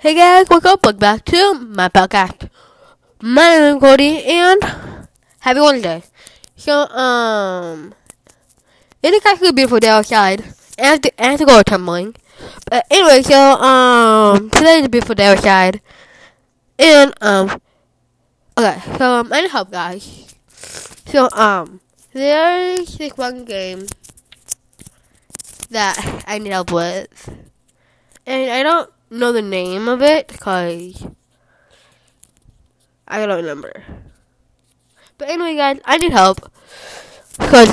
Hey guys, welcome back to my podcast. My name is Cody and happy Wednesday. So, it's actually a beautiful day outside. I have to go tumbling. But anyway, so, today is a beautiful day outside. And, okay, so, I need help, guys. So, there's this one game that I need help with. And I don't know the name of it because I don't remember. But anyway, guys, I need help because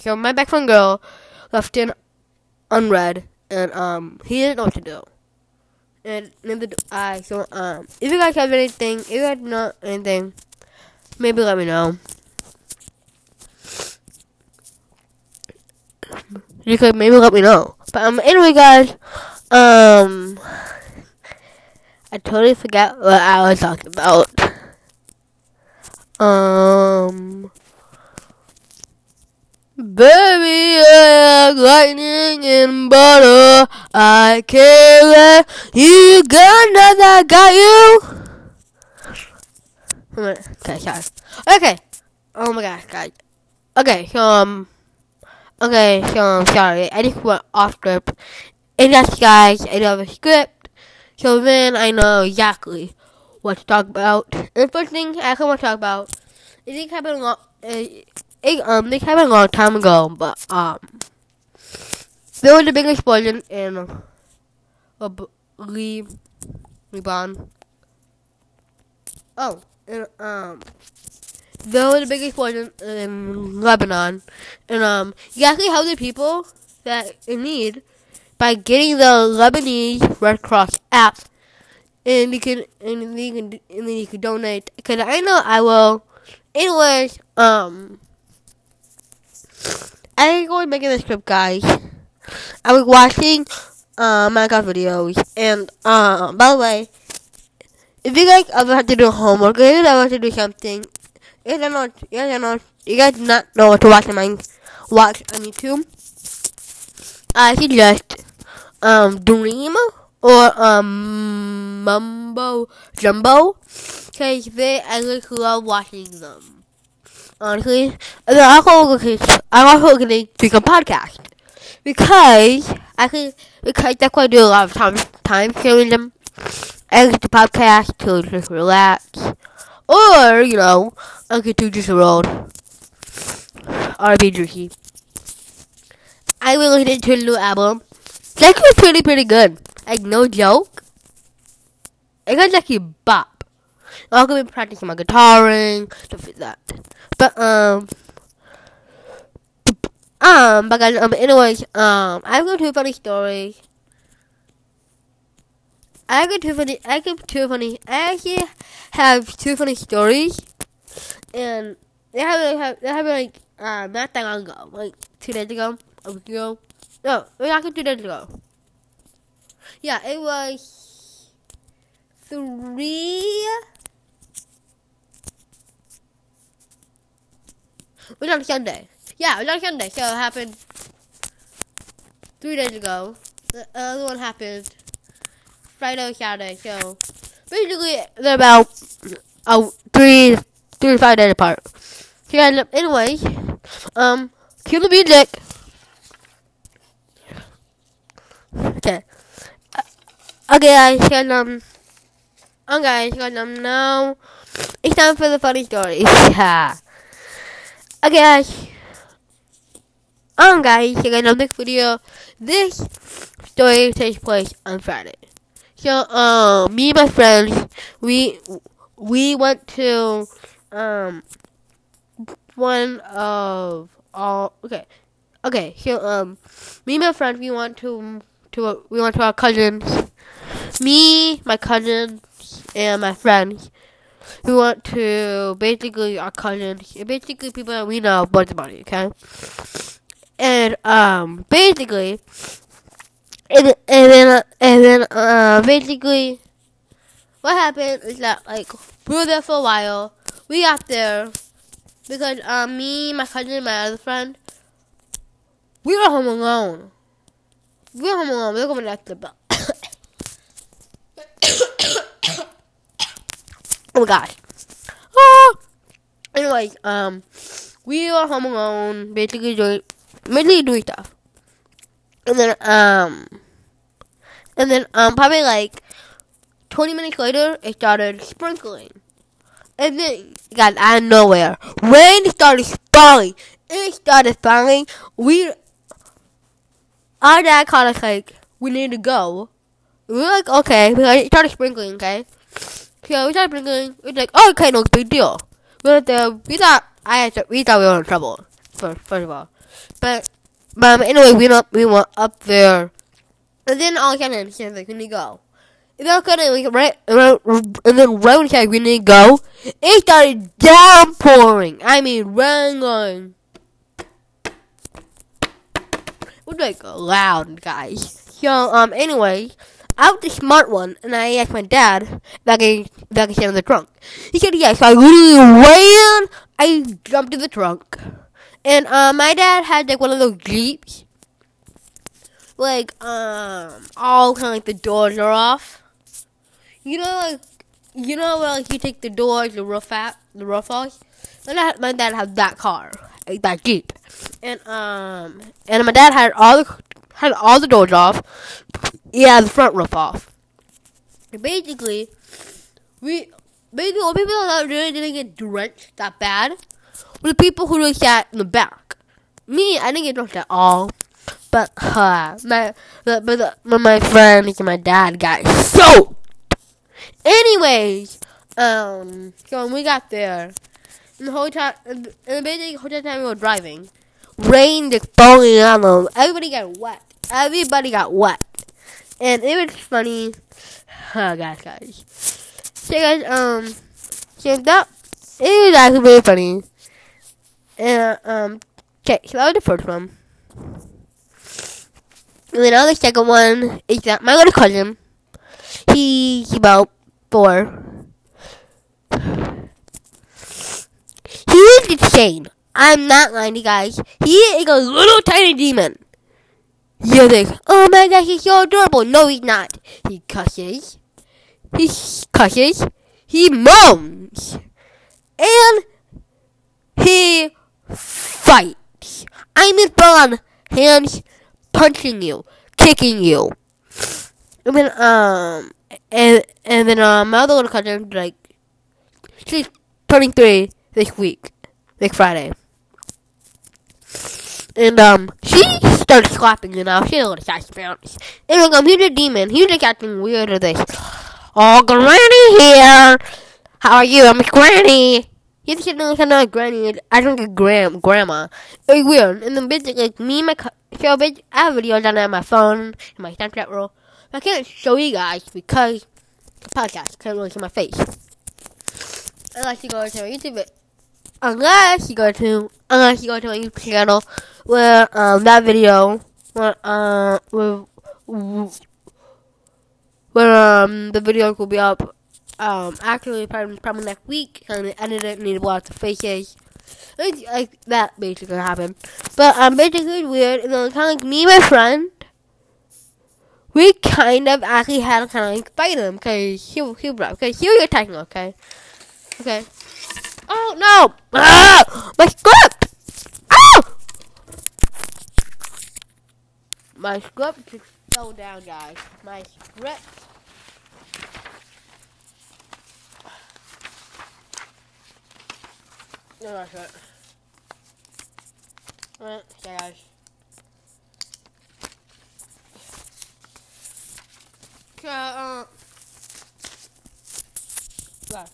So my back phone girl left it unread, and he didn't know what to do, and neither do I. So if you guys have anything, if you guys know anything, maybe let me know. You could maybe let me know. But anyway, guys, I totally forgot what I was talking about. Baby, like lightning in bottle, I can't let you go now that I got you. Okay, sorry. Okay. Oh my gosh, guys. Okay, so, I'm sorry. I just went off script. And yes, guys, I do have a script. So then I know exactly what to talk about. And the first thing I want to talk about is it happened a long time ago, but there was a big explosion in Lebanon. Oh, and there was a big explosion in Lebanon, and you actually help the people that in need by getting the Lebanese Red Cross app, and then you can donate. Cause I know I will. Anyways, I was making this script, guys. I was watching Minecraft videos, and by the way, if you guys ever have to do homework, or if you ever have to do something. You guys not know what to watch on YouTube. I suggest Dream or Mumbo Jumbo, because I just love watching them. Honestly, and then I'm also going to do a podcast because that's what I do a lot of time sharing them. I get the podcast to just relax. Or, I could do just a roll. RB Juicy. I will listen to a new album. It's actually pretty good. Like, no joke. It got like a bop. I'm going to be practicing my guitaring, stuff like that. But, I've got two funny stories. I actually have two funny stories, and they happened not that long ago, like 2 days ago, a week ago. No, actually 2 days ago. Yeah, it was 3. It was on Sunday. Yeah, it was on Sunday, so it happened 3 days ago. The other one happened Friday, Saturday, so basically they're about 3 to 5 days apart. So yeah, anyway, cue the music. Okay, okay guys, now it's time for the funny stories. Yeah. Okay, guys. This video, this story takes place on Friday. So, me and my friends, we went to, we went to our cousins, me, my cousins, and my friends. We went to, basically, our cousins, basically people that we know, bunch of money, okay? And, basically... And then basically, what happened is that, like, we were there for a while. We got there, Because me, my cousin, my other friend, we were home alone. We were home alone. We were going back to the bell. Oh my gosh. Oh. Anyways, we were home alone, mainly doing stuff. And then probably like 20 minutes later, it started sprinkling. And then it got out of nowhere. Rain started falling. Our dad called us like, we need to go. We were like, okay, because it started sprinkling, okay? So we started sprinkling. It was like, oh, okay, no big deal. We thought we were in trouble, first of all. But anyway, we went up there. And then all of a sudden, she was like, we need to go. And all of a sudden, like, right when she said, we need to go, it started downpouring. I mean, rain going. It was like loud, guys. So, anyways, I was the smart one, and I asked my dad if I could sit in the trunk. He said yes, so I literally ran. I jumped in the trunk. And, my dad had, like, one of those Jeeps. Like, all kind of, like, the doors are off. You know where, like, you take the doors, the roof off? My dad had that car, like, that Jeep. And my dad had all the doors off. Yeah, the front roof off. And basically, all people that really didn't get drenched that bad were the people who really sat in the back. Me, I didn't get drenched at all. But my friends and my dad got soaked. Anyways, so when we got there, and the whole time, and basically the whole time we were driving, rain just falling on them. Everybody got wet, and it was funny. Oh gosh, guys. So guys, it was actually really funny. And okay, so that was the first one. And then the second one is that my little cousin, he's about 4. He is insane. I'm not lying to you guys. He is a little tiny demon. You think, oh my gosh, he's so adorable. No, he's not. He cusses. He moans. And he fights. I mean, full on hands. Punching you, kicking you. And then my other little cousin, like, she's turning 3 this week, like Friday. And she started slapping, you know, she's a little sassy bounce. And like, he's a demon. He's like acting weird or this. Oh, Granny here. How are you? I'm Granny. He's sitting there kind of like Granny. I don't get grandma. It's weird. And then basically, like, me and my cousin. So, bitch, I have videos on my phone, and my Snapchat roll. I can't show you guys because the podcast can't really see my face. Unless you go to my YouTube video. Unless you go to my YouTube channel where, that video, where the video will be up, actually probably next week, and I didn't need lots of faces. It's like that basically happened. But basically it's weird, and then kinda like me and my friend, we kind of actually had to kinda like fight him because he brought because he was attacking, okay? Okay. Oh no! Ah, my script! Ow! My script just fell down, guys. My script. No, that's right. Alright, okay, guys. So,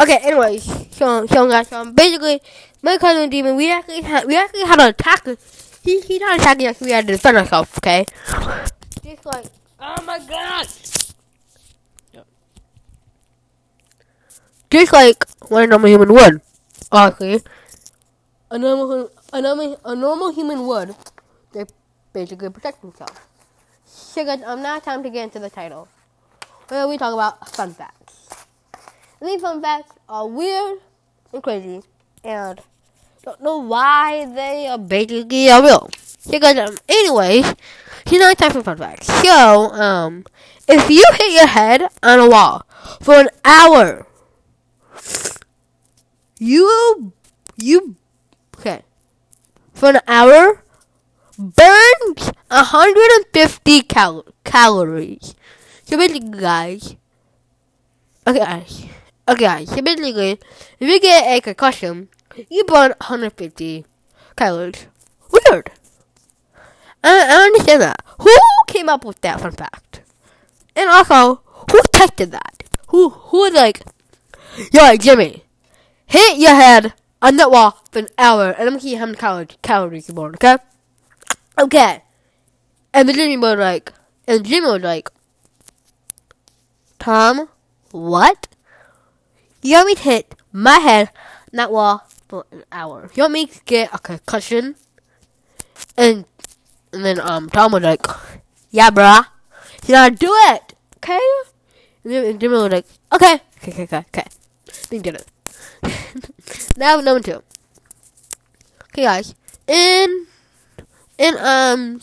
okay, anyways. So guys, basically, my cousin demon, we actually had an attack. He not attacking us, we had to defend ourselves, okay? Just like, oh my god! Just like what a normal human would, honestly. A normal human would. They basically protect themselves. So guys, now it's time to get into the title. Where we talk about fun facts. These fun facts are weird and crazy, and don't know why they are basically are real. Because, anyways, here's another type of fun fact. So, if you hit your head on a wall for an hour, for an hour, burns 150 calories. So basically, guys, so basically, if you get a concussion, you burn 150 calories. Weird. I understand that. Who came up with that fun fact? And also, who tested that? Who was like, yo, like, Jimmy, hit your head on that wall for an hour, and I'm gonna see how many calories you burn, okay? Okay. And Jimmy was like, Tom, what? You want me to hit my head on that wall for an hour? You want me to get a concussion? And then Tom was like, yeah, bruh. You gotta do it, okay? And Jimmy was like, okay. Then did it. Now number two. Okay, guys. In Switzerland. In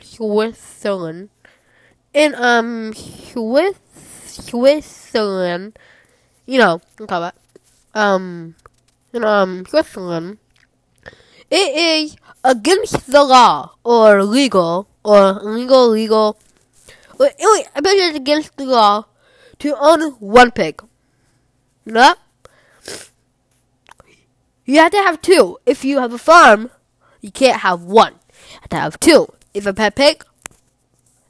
Switzerland, you know, I'm talking about. Switzerland, it is against the law or legal. I bet it's against the law to own one pig. You know that? You have to have two. If you have a farm, you can't have one. You have to have two. If a pet pig,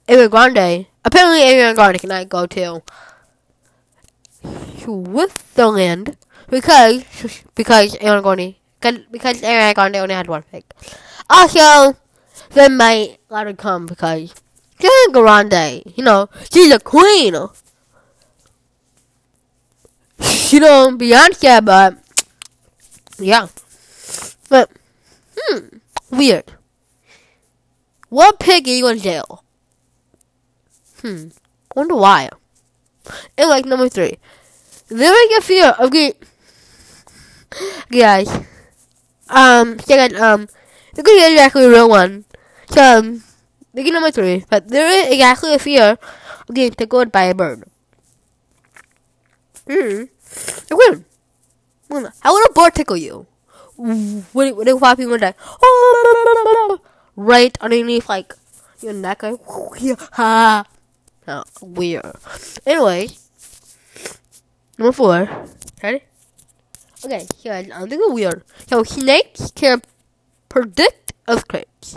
Ariana Grande cannot go to Switzerland because Ariana Grande only had one pig. Also, they might let her come because Ariana Grande, you know, she's a queen. She don't Beyonce, but yeah, but weird. What pig is going to jail? Wonder why. And like number three. There is a fear of getting... Okay, guys. They're going to get exactly a real one. So, look at number three. But there is exactly a fear of getting tickled by a bird. How would a bird tickle you? Would it five people like... right underneath, like, your neck, like, ha. Oh, weird. Anyway, number four. Ready? Okay, yeah, I'm thinking weird. So, snakes can predict earthquakes.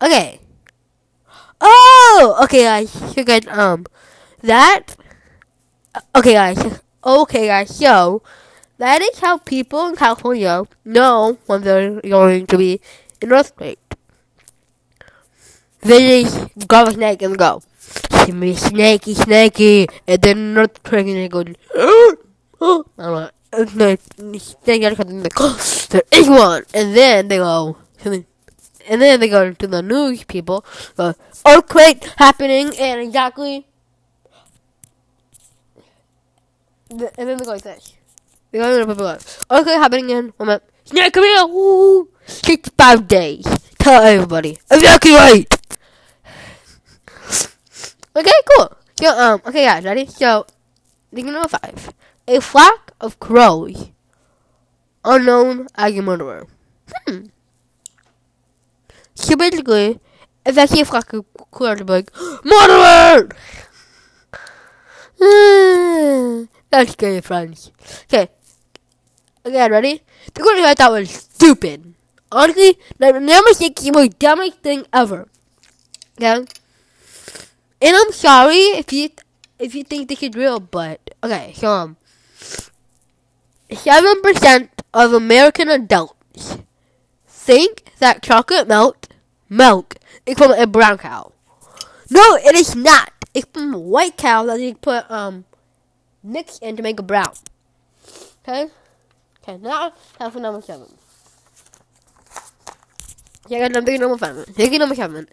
Okay. Oh! Okay, guys. You guys, that... Okay, guys. So, that is how people in California know when there's going to be an earthquake. They just grab a snake and go, snakey, and then not earthquake and they go, there is one, and then they go to the news people, go, earthquake happening, and exactly, and then they go like this, they go to the people, earthquake happening in 1 minute, snake come here, woo, 65 days, tell everybody, exactly right. Okay, cool. So, okay, guys, ready? So, thing number five. A flock of crows are known as a murderer. So, basically, if I see a flock of crows, I'm like, murderer! That's scary, friends. Okay, ready? The one I thought was stupid. Honestly, that number six is the most dumbest thing ever. Okay? And I'm sorry if you think this is real, but okay, so 7% of American adults think that chocolate milk is from a brown cow. No, it is not. It's from a white cow that they put mix in to make a brown. Okay, now time for number seven. Number seven.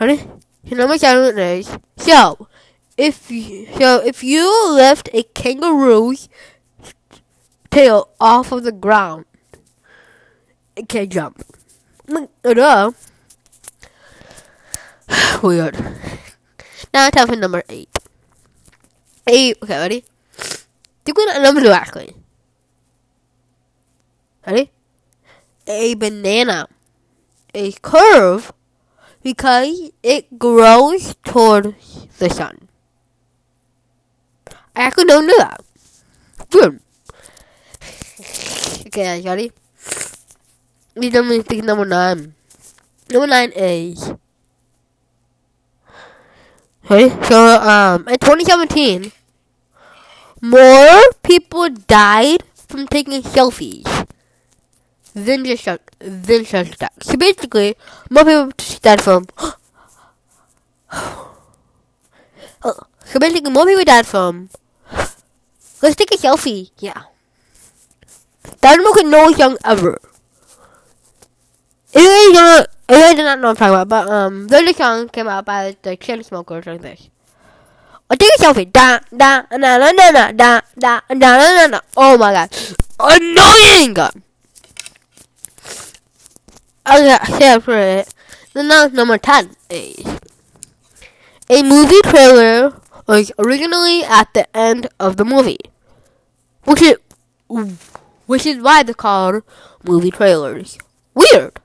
Ready? Number 7 is, so if you lift a kangaroo's tail off of the ground, it can't jump. Duh. Weird. Now time for number 8. Okay, ready? تكون number 8. Ready? A banana is curved because it grows towards the sun. I actually don't know that. Good. Okay, ready? Number 9. Number 9 is... Okay, so, in 2017, more people died from taking selfies than just that. So basically, more people died from... Let's take a selfie. Yeah. That was the most young ever. I really do not know what I'm talking about, but the song came out by the chain smokers like this. I take a selfie. Da da na na na na da da na na na. Oh my god, annoying! I got here for it. Then now number 10 is a movie trailer was originally at the end of the movie, which is why they're called movie trailers. Weird.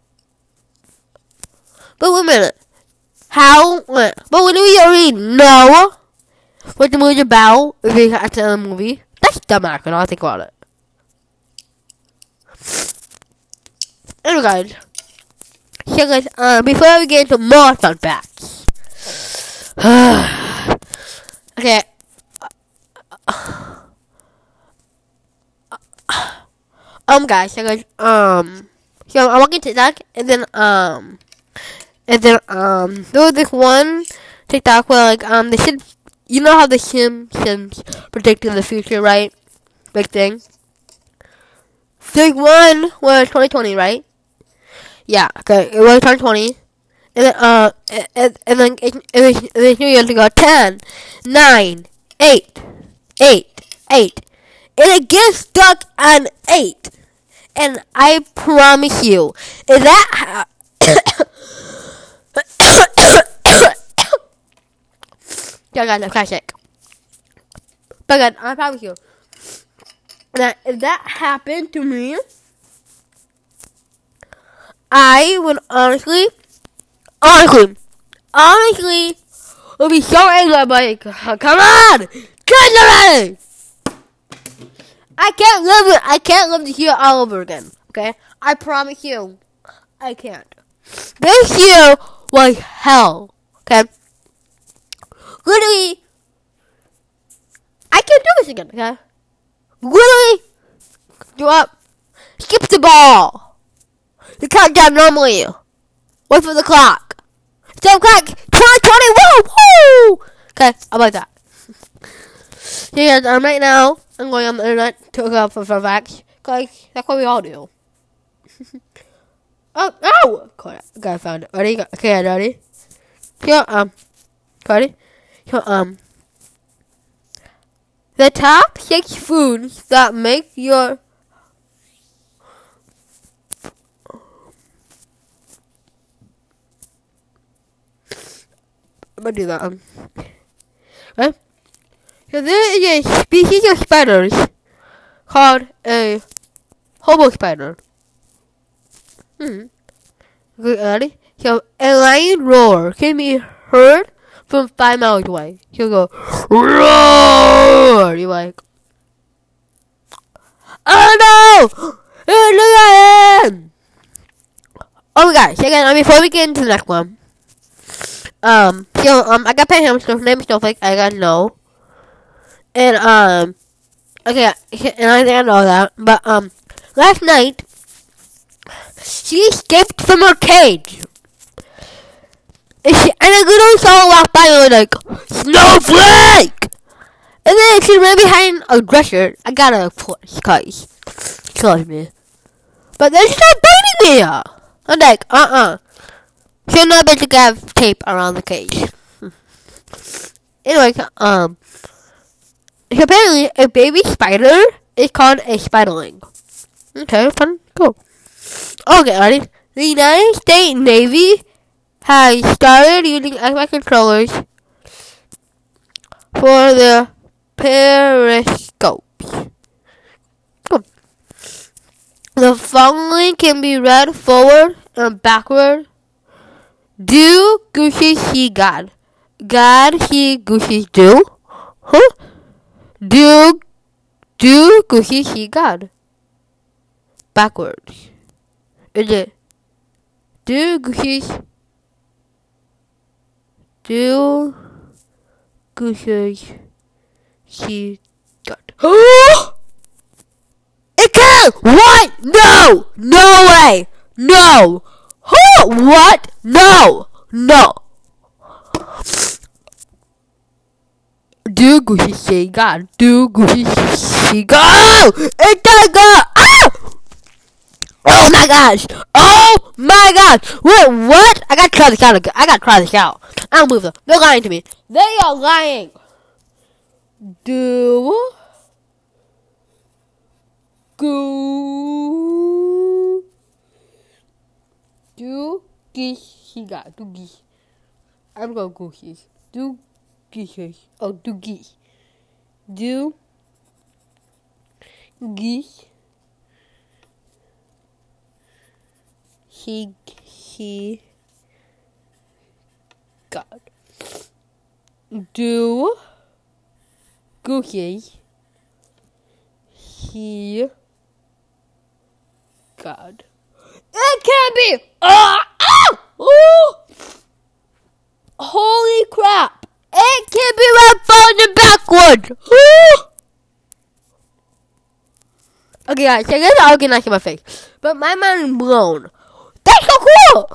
But wait a minute. But when we already know what the movie's about, if we had to tell the movie, that's dumbass when I think about it. Anyway, guys. So, guys, before we get into more fun facts. Okay. Guys, so I want to TikTok, and then there was this one TikTok where the Sims, you know how the Sims predicted the future, right? Big thing. There's one was 2020, right? Yeah, okay, it was 2020, and then 2 years ago, 10, 9, 8, and it gets stuck on 8. And I promise you, is that yeah, guys, I'm classic. But guys, I promise you that if that happened to me, I would honestly would be so angry. I'm like, come on, already! I can't live this year all over again. Okay? I promise you, I can't. This year was hell. Okay? Literally, I can't do this again. Okay? Literally, you up. Skip the ball. You count down normally. Wait for the clock. 7 o'clock. 2020. Woo! Okay? How about that? Yeah, right now, I'm going on the internet to look up for fun facts, because that's what we all do. Oh! Okay, I found it. Ready? Okay, ready? So, ready? So, the top 6 foods that make your... I'm gonna do that, right? So there is a species of spiders called a hobo spider. Ready? So a lion roar can be heard from 5 miles away. She'll go roar. You're like, oh no! It's a lion! Oh my gosh! Again, before we get into the next one, I got pet hamster named Snowflake. I got no. And, okay, and I think I know that, but, last night, she escaped from her cage, and I literally saw her walk by, and I was like, Snowflake! And then she ran behind a dresser. I got her, of course, cause she kills me, but then she started biting me, I'm like, Should not have been to have tape around the cage. Anyway, apparently a baby spider is called a spiderling. Okay, fun, cool. Okay, ready? The United States Navy has started using Xbox controllers for their periscopes. Cool. The following can be read forward and backward. Do gooses see God? God see gooses do? Huh? Do gooses see God? Backwards. Is it? Do gooses see God? It can't! What? No! No way! No! Huh? What? No! No! Do gooses see God? Do gooses see God? Oh! It can't go! Oh! Oh my gosh! Oh my gosh! Wait, what? I gotta try this out again. I gotta try this out. I don't believe them. They're lying to me. They are lying. Do go do gish he got do gish. I'm gonna go gish. Do gish. Oh, do gish. Do gish. He God do gooses he God. It can't be. Holy crap! It can't be right forward and backward. Okay, guys, check this out. Okay, not see my face, but my mind is blown. That's so cool!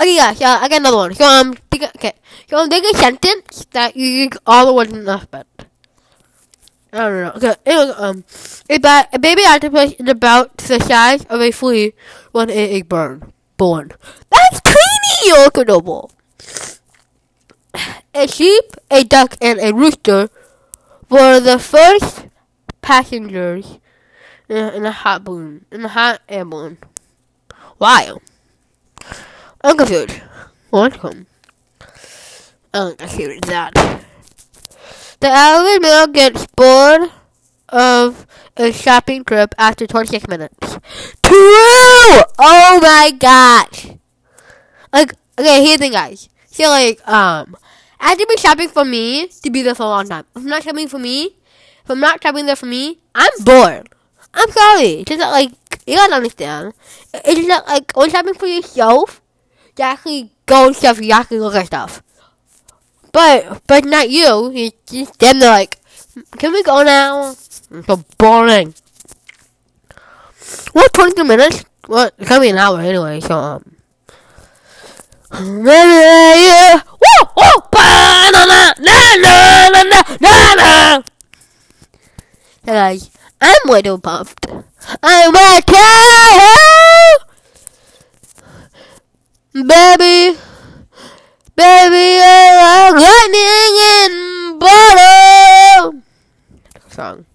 Okay, guys, I got another one. So, take a sentence that you use all the words in the alphabet. I don't know. Okay, anyway, a baby octopus is about the size of a flea when it is born. That's tiny! Look adorable. A sheep, a duck, and a rooster were the first passengers in a hot balloon. In a hot air balloon. Wow. I'm confused. Welcome. I'm confused with that. The average male gets bored of a shopping trip after 26 minutes. True! Oh my gosh! Like, okay, here's the thing, guys. So, like, I have to be shopping for me to be there for a long time. If I'm not shopping there for me, I'm bored. I'm sorry. It's just not like, you gotta understand. It's just not like when shopping for yourself, you actually go and stuff, you actually look at stuff. But not you. It's just them. They're like, can we go now? It's so boring. What, 22 minutes? Well, it's gonna be an hour anyway, so guys, I'm way too pumped. I'm way too Baby, I'm running in bottom. Song.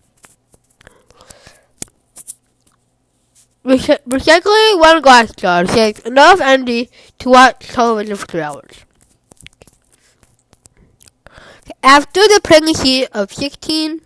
Recycling one glass jar takes enough energy to watch television for 3 hours. After the pregnancy of 16,